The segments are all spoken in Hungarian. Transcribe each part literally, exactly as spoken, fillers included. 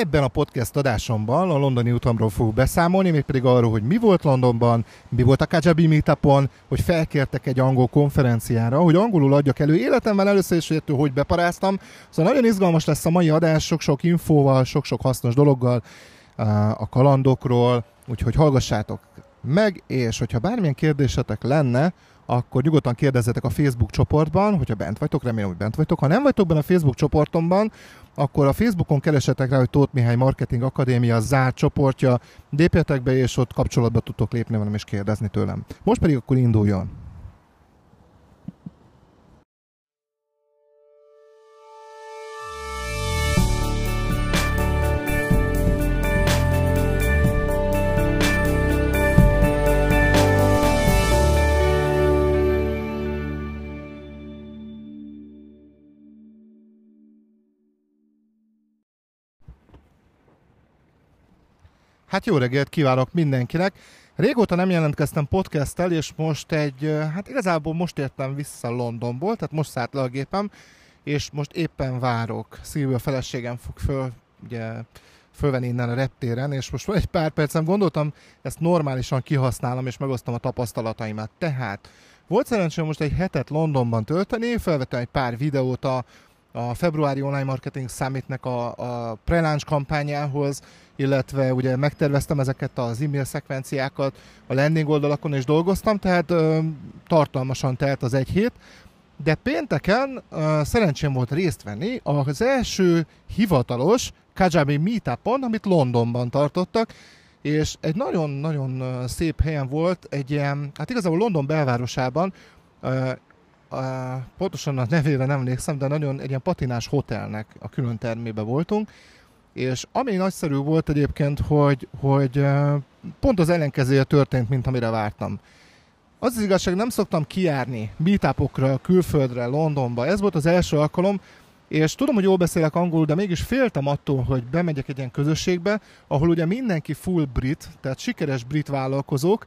Ebben a podcast adásomban a londoni utamról fogok beszámolni, mégpedig arról, hogy mi volt Londonban, mi volt a Kajabi meetupon, hogy felkértek egy angol konferenciára, hogy angolul adjak elő életemben először is, hogy hogy beparáztam. Szóval nagyon izgalmas lesz a mai adás, sok-sok infóval, sok-sok hasznos dologgal a kalandokról, úgyhogy hallgassátok meg, és hogyha bármilyen kérdésetek lenne, akkor nyugodtan kérdezzetek a Facebook csoportban, hogyha bent vagytok, remélem, hogy bent vagytok. Ha nem vagytok benne a Facebook csoportomban, akkor a Facebookon keresetek rá, hogy Tóth Mihály Marketing Akadémia zárt csoportja, lépjetek be, és ott kapcsolatba tudtok lépni velem és kérdezni tőlem. Most pedig akkor induljon! Hát jó reggelt kívánok mindenkinek! Régóta nem jelentkeztem podcasttel, és most egy, hát igazából most értem vissza Londonból, tehát most szállt le a gépem, és most éppen várok. Szívből feleségem fog föl, ugye, fölvenni innen a reptéren, és most egy pár percen gondoltam, ezt normálisan kihasználom, és megosztom a tapasztalataimat. Tehát volt szerencsém most egy hetet Londonban tölteni, felvettem egy pár videót a a februári online marketing summitnek a, a pre-launch kampányához, illetve ugye megterveztem ezeket az e-mail szekvenciákat, a landing oldalakon is dolgoztam, tehát ö, tartalmasan telt az egy hét, de pénteken ö, szerencsém volt részt venni az első hivatalos Kajabi meetupon, amit Londonban tartottak, és egy nagyon-nagyon szép helyen volt, egy ilyen, hát igazából London belvárosában, ö, Uh, pontosan a nevére nem emlékszem, de nagyon egy ilyen patinás hotelnek a külön termébe voltunk, és ami nagyszerű volt egyébként, hogy, hogy uh, pont az ellenkezője történt, mint amire vártam. Az az igazság, nem szoktam kijárni meetupokra, külföldre, Londonba, ez volt az első alkalom, és tudom, hogy jól beszélek angolul, de mégis féltem attól, hogy bemegyek egy ilyen közösségbe, ahol ugye mindenki full brit, tehát sikeres brit vállalkozók,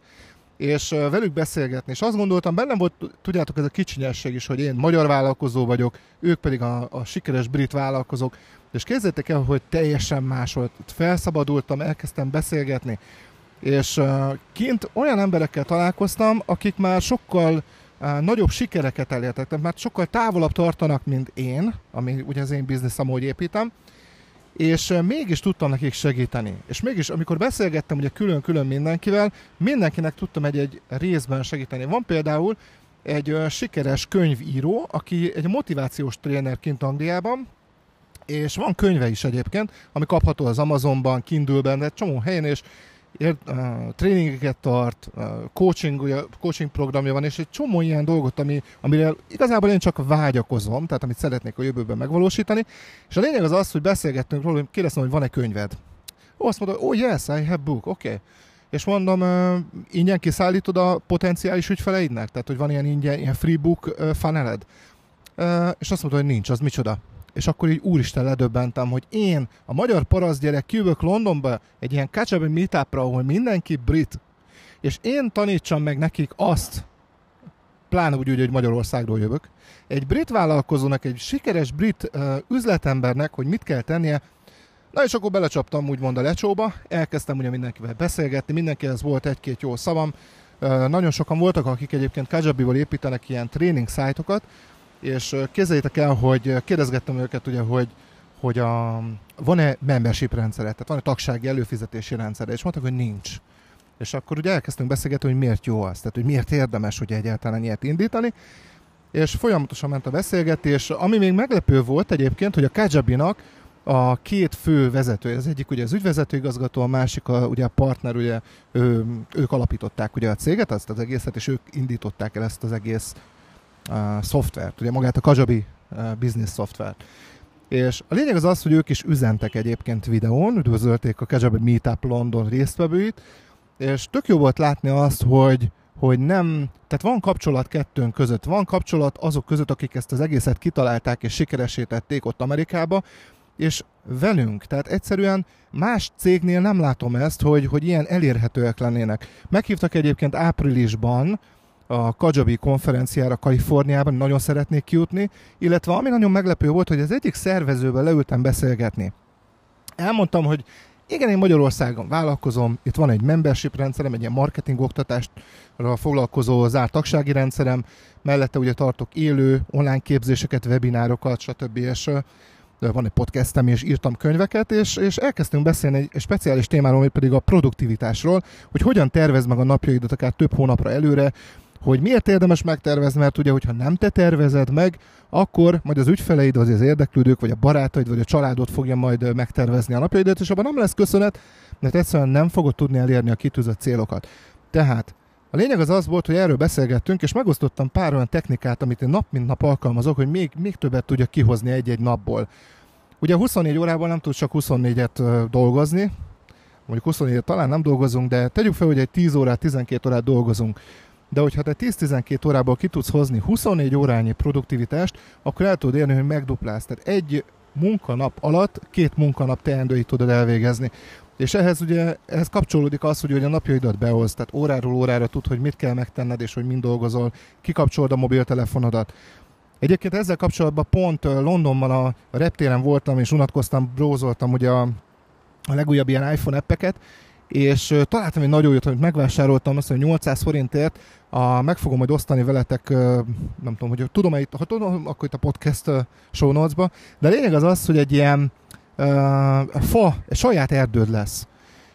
és velük beszélgetni, és azt gondoltam, bennem volt, tudjátok, ez a kicsinyesség is, hogy én magyar vállalkozó vagyok, ők pedig a, a sikeres brit vállalkozók, és képzeljétek el, hogy teljesen más volt. Felszabadultam, elkezdtem beszélgetni, és kint olyan emberekkel találkoztam, akik már sokkal nagyobb sikereket elértek, tehát már sokkal távolabb tartanak, mint én, ami ugye az én bizniszem, ahogy építem, és mégis tudtam nekik segíteni. És mégis, amikor beszélgettem ugye külön-külön mindenkivel, mindenkinek tudtam egy-egy részben segíteni. Van például egy sikeres könyvíró, aki egy motivációs tréner kint Angliában, és van könyve is egyébként, ami kapható az Amazonban, Kindle-ben, de egy csomó helyen, és ér, uh, tréningeket tart, uh, coaching, ugye, coaching programja van, és egy csomó ilyen dolgot, ami, amire igazából én csak vágyakozom, tehát amit szeretnék a jövőben megvalósítani. És a lényeg az az, hogy beszélgettünk róla, hogy kérdeztem, hogy van-e könyved. Ó, azt mondta, oh yes, I have book, oké. Okay. És mondom, uh, ingyen kiszállítod a potenciális ügyfeleidnek? Tehát, hogy van ilyen ingyen, ilyen free book uh, funneled? Uh, és azt mondta, hogy nincs, az micsoda? És akkor így úristen ledöbbentem, hogy én, a magyar parasztgyerek, kijövök Londonba egy ilyen Kajabi meetupra, ahol mindenki brit, és én tanítsam meg nekik azt, pláne úgy, hogy Magyarországról jövök, egy brit vállalkozónak, egy sikeres brit uh, üzletembernek, hogy mit kell tennie. Na és akkor belecsaptam úgymond a lecsóba, elkezdtem ugye mindenkivel beszélgetni, mindenkihez volt egy-két jó szavam, uh, nagyon sokan voltak, akik egyébként Kajabival építenek ilyen training szájtokat, és képzeljétek el, hogy kérdezgettem őket, ugye, hogy, hogy a, van-e membership rendszere, tehát van-e tagsági előfizetési rendszere, és mondták, hogy nincs. És akkor ugye elkezdtünk beszélgetni, hogy miért jó az, tehát hogy miért érdemes ugye egyáltalán ilyet indítani, és folyamatosan ment a beszélgetés. Ami még meglepő volt egyébként, hogy a Kajabinak a két fő vezetője, az egyik ugye az ügyvezetőigazgató, a másik a, ugye a partner, ugye ő, ők alapították ugye a céget, azt az egészet, és ők indították el ezt az egész Uh, szoftvert, ugye magát a Kajabi uh, business szoftvert. És a lényeg az az, hogy ők is üzentek egyébként videón, üdvözölték a Kajabi Meetup London résztvevőit, és tök jó volt látni azt, hogy, hogy nem, tehát van kapcsolat kettőnk között, van kapcsolat azok között, akik ezt az egészet kitalálták és sikeressé tették ott Amerikába, és velünk, tehát egyszerűen más cégnél nem látom ezt, hogy, hogy ilyen elérhetőek lennének. Meghívtak egyébként áprilisban a Kajabi konferenciára Kaliforniában, nagyon szeretnék kijutni, illetve ami nagyon meglepő volt, hogy az egyik szervezővel leültem beszélgetni. elmondtam, hogy igen, én Magyarországon vállalkozom, itt van egy membership rendszerem, egy ilyen marketing oktatásra foglalkozó zárt tagsági rendszerem, mellette ugye tartok élő online képzéseket, webinárokat, stb. És van egy podcastem, és írtam könyveket, és, és elkezdtünk beszélni egy speciális témáról, ami pedig a produktivitásról, hogy hogyan tervezd meg a napjaidat akár több hónapra előre, hogy miért érdemes megtervezni, mert ugye, hogyha nem te tervezed meg, akkor majd az ügyfeleid, vagy az érdeklődők, vagy a barátaid, vagy a családod fogja majd megtervezni a napjaidat, és abban nem lesz köszönet, mert egyszerűen nem fogod tudni elérni a kitűzött célokat. Tehát a lényeg az az volt, hogy erről beszélgettünk, és megosztottam pár olyan technikát, amit én nap mint nap alkalmazok, hogy még, még többet tudjak kihozni egy-egy napból. Ugye huszonnégy órában nem tudsz csak huszonnégyet dolgozni, mondjuk huszonnégyet talán nem dolgozunk, de tegyük fel, hogy egy tíz órát, tizenkét órát dolgozunk. De hogyha te tíz-tizenkét órából ki tudsz hozni huszonnégy órányi produktivitást, akkor el tudod érni, hogy megduplálsz. Tehát egy munkanap alatt két munkanap teendőit tudod elvégezni. És ehhez ugye ehhez kapcsolódik az, hogy a napjaidat beoszd, tehát óráról órára tud, hogy mit kell megtenned, és hogy mind dolgozol, kikapcsolod a mobiltelefonodat. Egyébként ezzel kapcsolatban pont Londonban a reptéren voltam, és unatkoztam, brózoltam ugye a, a legújabb ilyen iPhone appeket, és találtam egy nagyon jót, amit megvásároltam, azt mondja, nyolcszáz forintért, a, meg fogom majd osztani veletek, nem tudom, hogy tudom-e itt, ha tudom, akkor itt a podcast show notes-ba, de a lényeg az az, hogy egy ilyen uh, fa, egy saját erdőd lesz.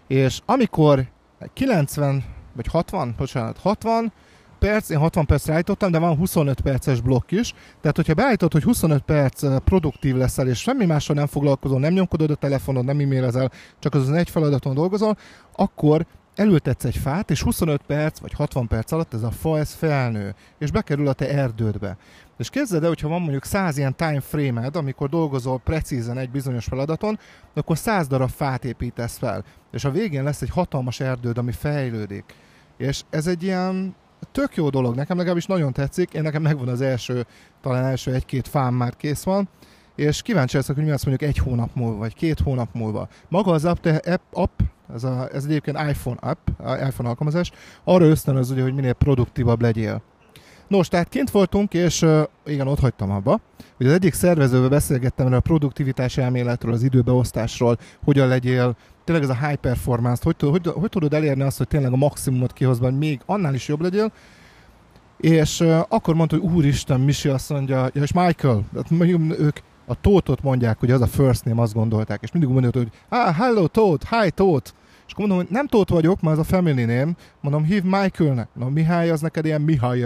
És amikor kilencven, vagy hatvan, bocsánat, hatvan perc, én hatvan percre állítottam, de van huszonöt perces blokk is, tehát hogyha beállítod, hogy huszonöt perc produktív leszel, és semmi mással nem foglalkozol, nem nyomkodod a telefonod, nem e-mailezel, csak azon egy feladaton dolgozol, akkor elültetsz egy fát, és huszonöt perc, vagy hatvan perc alatt ez a fa, ez felnő, és bekerül a te erdődbe. És képzeld el, hogyha van mondjuk száz ilyen time frame-ed, amikor dolgozol precízen egy bizonyos feladaton, akkor száz darab fát építesz fel, és a végén lesz egy hatalmas erdőd, ami fejlődik. És ez egy ilyen tök jó dolog, nekem legalábbis nagyon tetszik, én nekem megvan az első, talán első egy-két fám már kész van, és kíváncsi leszek, hogy mi azt mondjuk egy hónap múlva, vagy két hónap múlva. Maga az app, app, app ez, a, ez egyébként iPhone app, iPhone alkalmazás, arra ösztönöz, ugye, hogy minél produktívabb legyél. Nos, tehát kint voltunk, és igen, ott hagytam abba, hogy az egyik szervezővel beszélgettem erre a produktivitás elméletről, az időbeosztásról, hogyan legyél, tényleg ez a high performance-t, hogy, hogy, hogy, hogy tudod elérni azt, hogy tényleg a maximumot kihozva, hogy még annál is jobb legyél, és uh, akkor mondta, hogy úristen, Misi azt mondja, ja, és Michael, ők a Tóthot mondják, hogy az a first name, azt gondolták, és mindig mondja, hogy ah, hello Tóth, hi Tóth, és akkor mondom, hogy nem Tóth vagyok, mert az a family name, mondom, hív Michaelnek, na Mihály az neked ilyen Mihály,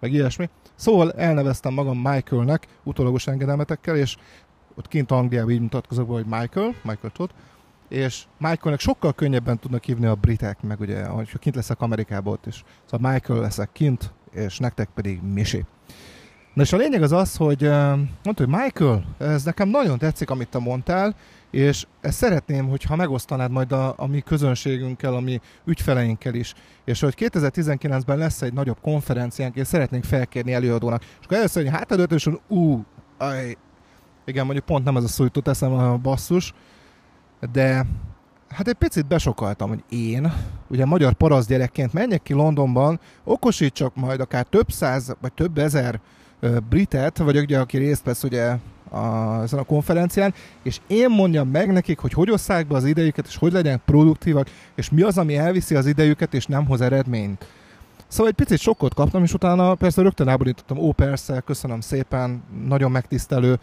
meg ilyesmi, szóval elneveztem magam Michaelnek, utólagos engedelmetekkel, és ott kint Angliában így mutatkozok be, hogy Michael, Michael Todd, és Michaelnek sokkal könnyebben tudnak hívni a britek, meg ugye, ha kint leszek Amerikában ott is. Szóval Michael leszek kint, és nektek pedig Misi. Na és a lényeg az az, hogy mondta, hogy Michael, ez nekem nagyon tetszik, amit te mondtál, és ezt szeretném, hogyha megosztanád majd a, a mi közönségünkkel, a mi ügyfeleinkkel is. És hogy kétezer-tizenkilencben lesz egy nagyobb konferenciánk, és szeretnénk felkérni előadónak. És akkor először, hogy hát előtt, és ú, aj, igen, mondjuk pont nem ez a szó jutott eszembe, a basszus, de hát egy picit besokaltam, hogy én, ugye magyar paraszt gyerekként menjek ki Londonban, okosítsak majd akár több száz, vagy több ezer uh, britet, vagy ugye, aki részt vesz ugye a, ezen a konferencián, és én mondjam meg nekik, hogy hogy osszák be az idejüket, és hogy legyenek produktívak, és mi az, ami elviszi az idejüket, és nem hoz eredményt. Szóval egy picit sokkot kaptam, és utána persze rögtön áborítottam, ó persze, köszönöm szépen, nagyon megtisztelő.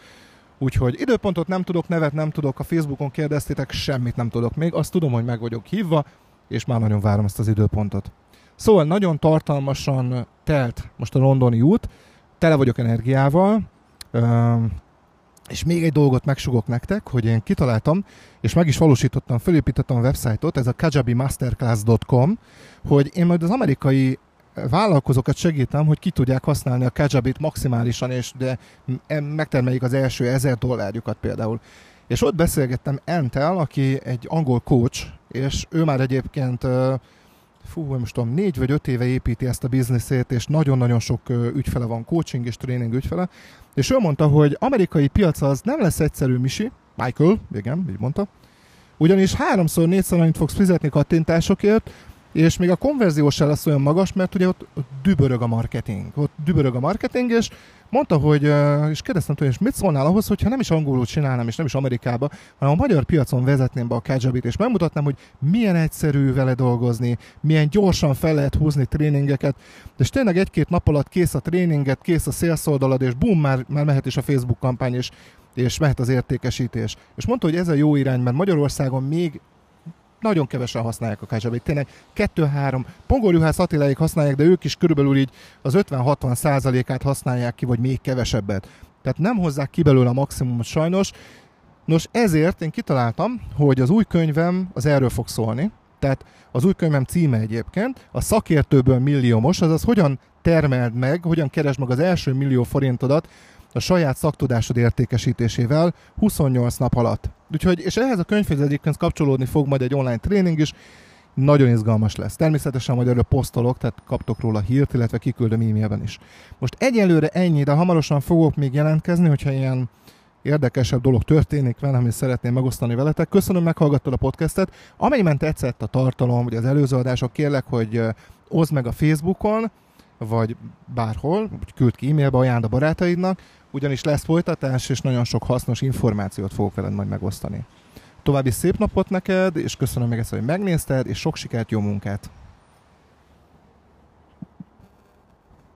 Úgyhogy időpontot nem tudok, nevet nem tudok, a Facebookon kérdeztétek, semmit nem tudok még, azt tudom, hogy meg vagyok hívva, és már nagyon várom ezt az időpontot. Szóval nagyon tartalmasan telt most a londoni út, tele vagyok energiával, és még egy dolgot megsugok nektek, hogy én kitaláltam, és meg is valósítottam, felépítettem a website-ot, ez a kajabi masterclass dot com, hogy én majd az amerikai vállalkozókat segítem, hogy ki tudják használni a Kajabit maximálisan, és de megtermeljék az első ezer dollárjukat például. És ott beszélgettem Entel, aki egy angol coach, és ő már egyébként fú, most tudom, négy vagy öt éve építi ezt a bizniszét, és nagyon-nagyon sok ügyfele van, coaching és tréning ügyfele, és ő mondta, hogy amerikai piac az nem lesz egyszerű, Misi, Michael, igen, így mondta, ugyanis háromszor, négyszer annyit fogsz fizetni kattintásokért, és még a konverzió sem lesz olyan magas, mert ugye ott dübörög a marketing. Ott dübörög a marketing, és mondta, hogy, és kérdeztem tőle, és mit szólnál ahhoz, hogyha nem is angolul csinálnám, és nem is Amerikába, hanem a magyar piacon vezetném be a Kajabit, és megmutatnám, hogy milyen egyszerű vele dolgozni, milyen gyorsan fel lehet húzni tréningeket, és tényleg egy-két nap alatt kész a tréninget, kész a sales oldalad, és bum, már, már mehet is a Facebook kampány, és, és mehet az értékesítés. És mondta, hogy ez a jó irány, mert Magyarországon még nagyon kevesen használják a Kajabit. Tényleg kettő-három. Pongorjuhász Attiláig használják, de ők is körülbelül így az ötven-hatvan százalékát használják ki, vagy még kevesebbet. Tehát nem hozzák ki belőle a maximumot sajnos. Nos, ezért én kitaláltam, hogy az új könyvem az erről fog szólni. Tehát az új könyvem címe egyébként a szakértőből milliómos, azaz hogyan termeld meg, hogyan keresd meg az első millió forintodat a saját szaktudásod értékesítésével huszonnyolc nap alatt. Úgyhogy, és ehhez a könyvhöz egyébként kapcsolódni fog majd egy online tréning is, nagyon izgalmas lesz. Természetesen majd erről posztolok, tehát kaptok róla hírt, illetve kiküldöm e-mailben is. Most egyelőre ennyi, de hamarosan fogok még jelentkezni, hogyha ilyen érdekesebb dolog történik velem, amit szeretném megosztani veletek. Köszönöm, meghallgattad a podcastet. Amennyiben tetszett a tartalom, vagy az előző adások, kérlek, hogy oszd meg a Facebookon, vagy bárhol, küld ki e-mailbe, ajánd a barátaidnak, ugyanis lesz folytatás, és nagyon sok hasznos információt fogok veled majd megosztani. További szép napot neked, és köszönöm meg ezt, hogy megnézted, és sok sikert, jó munkát!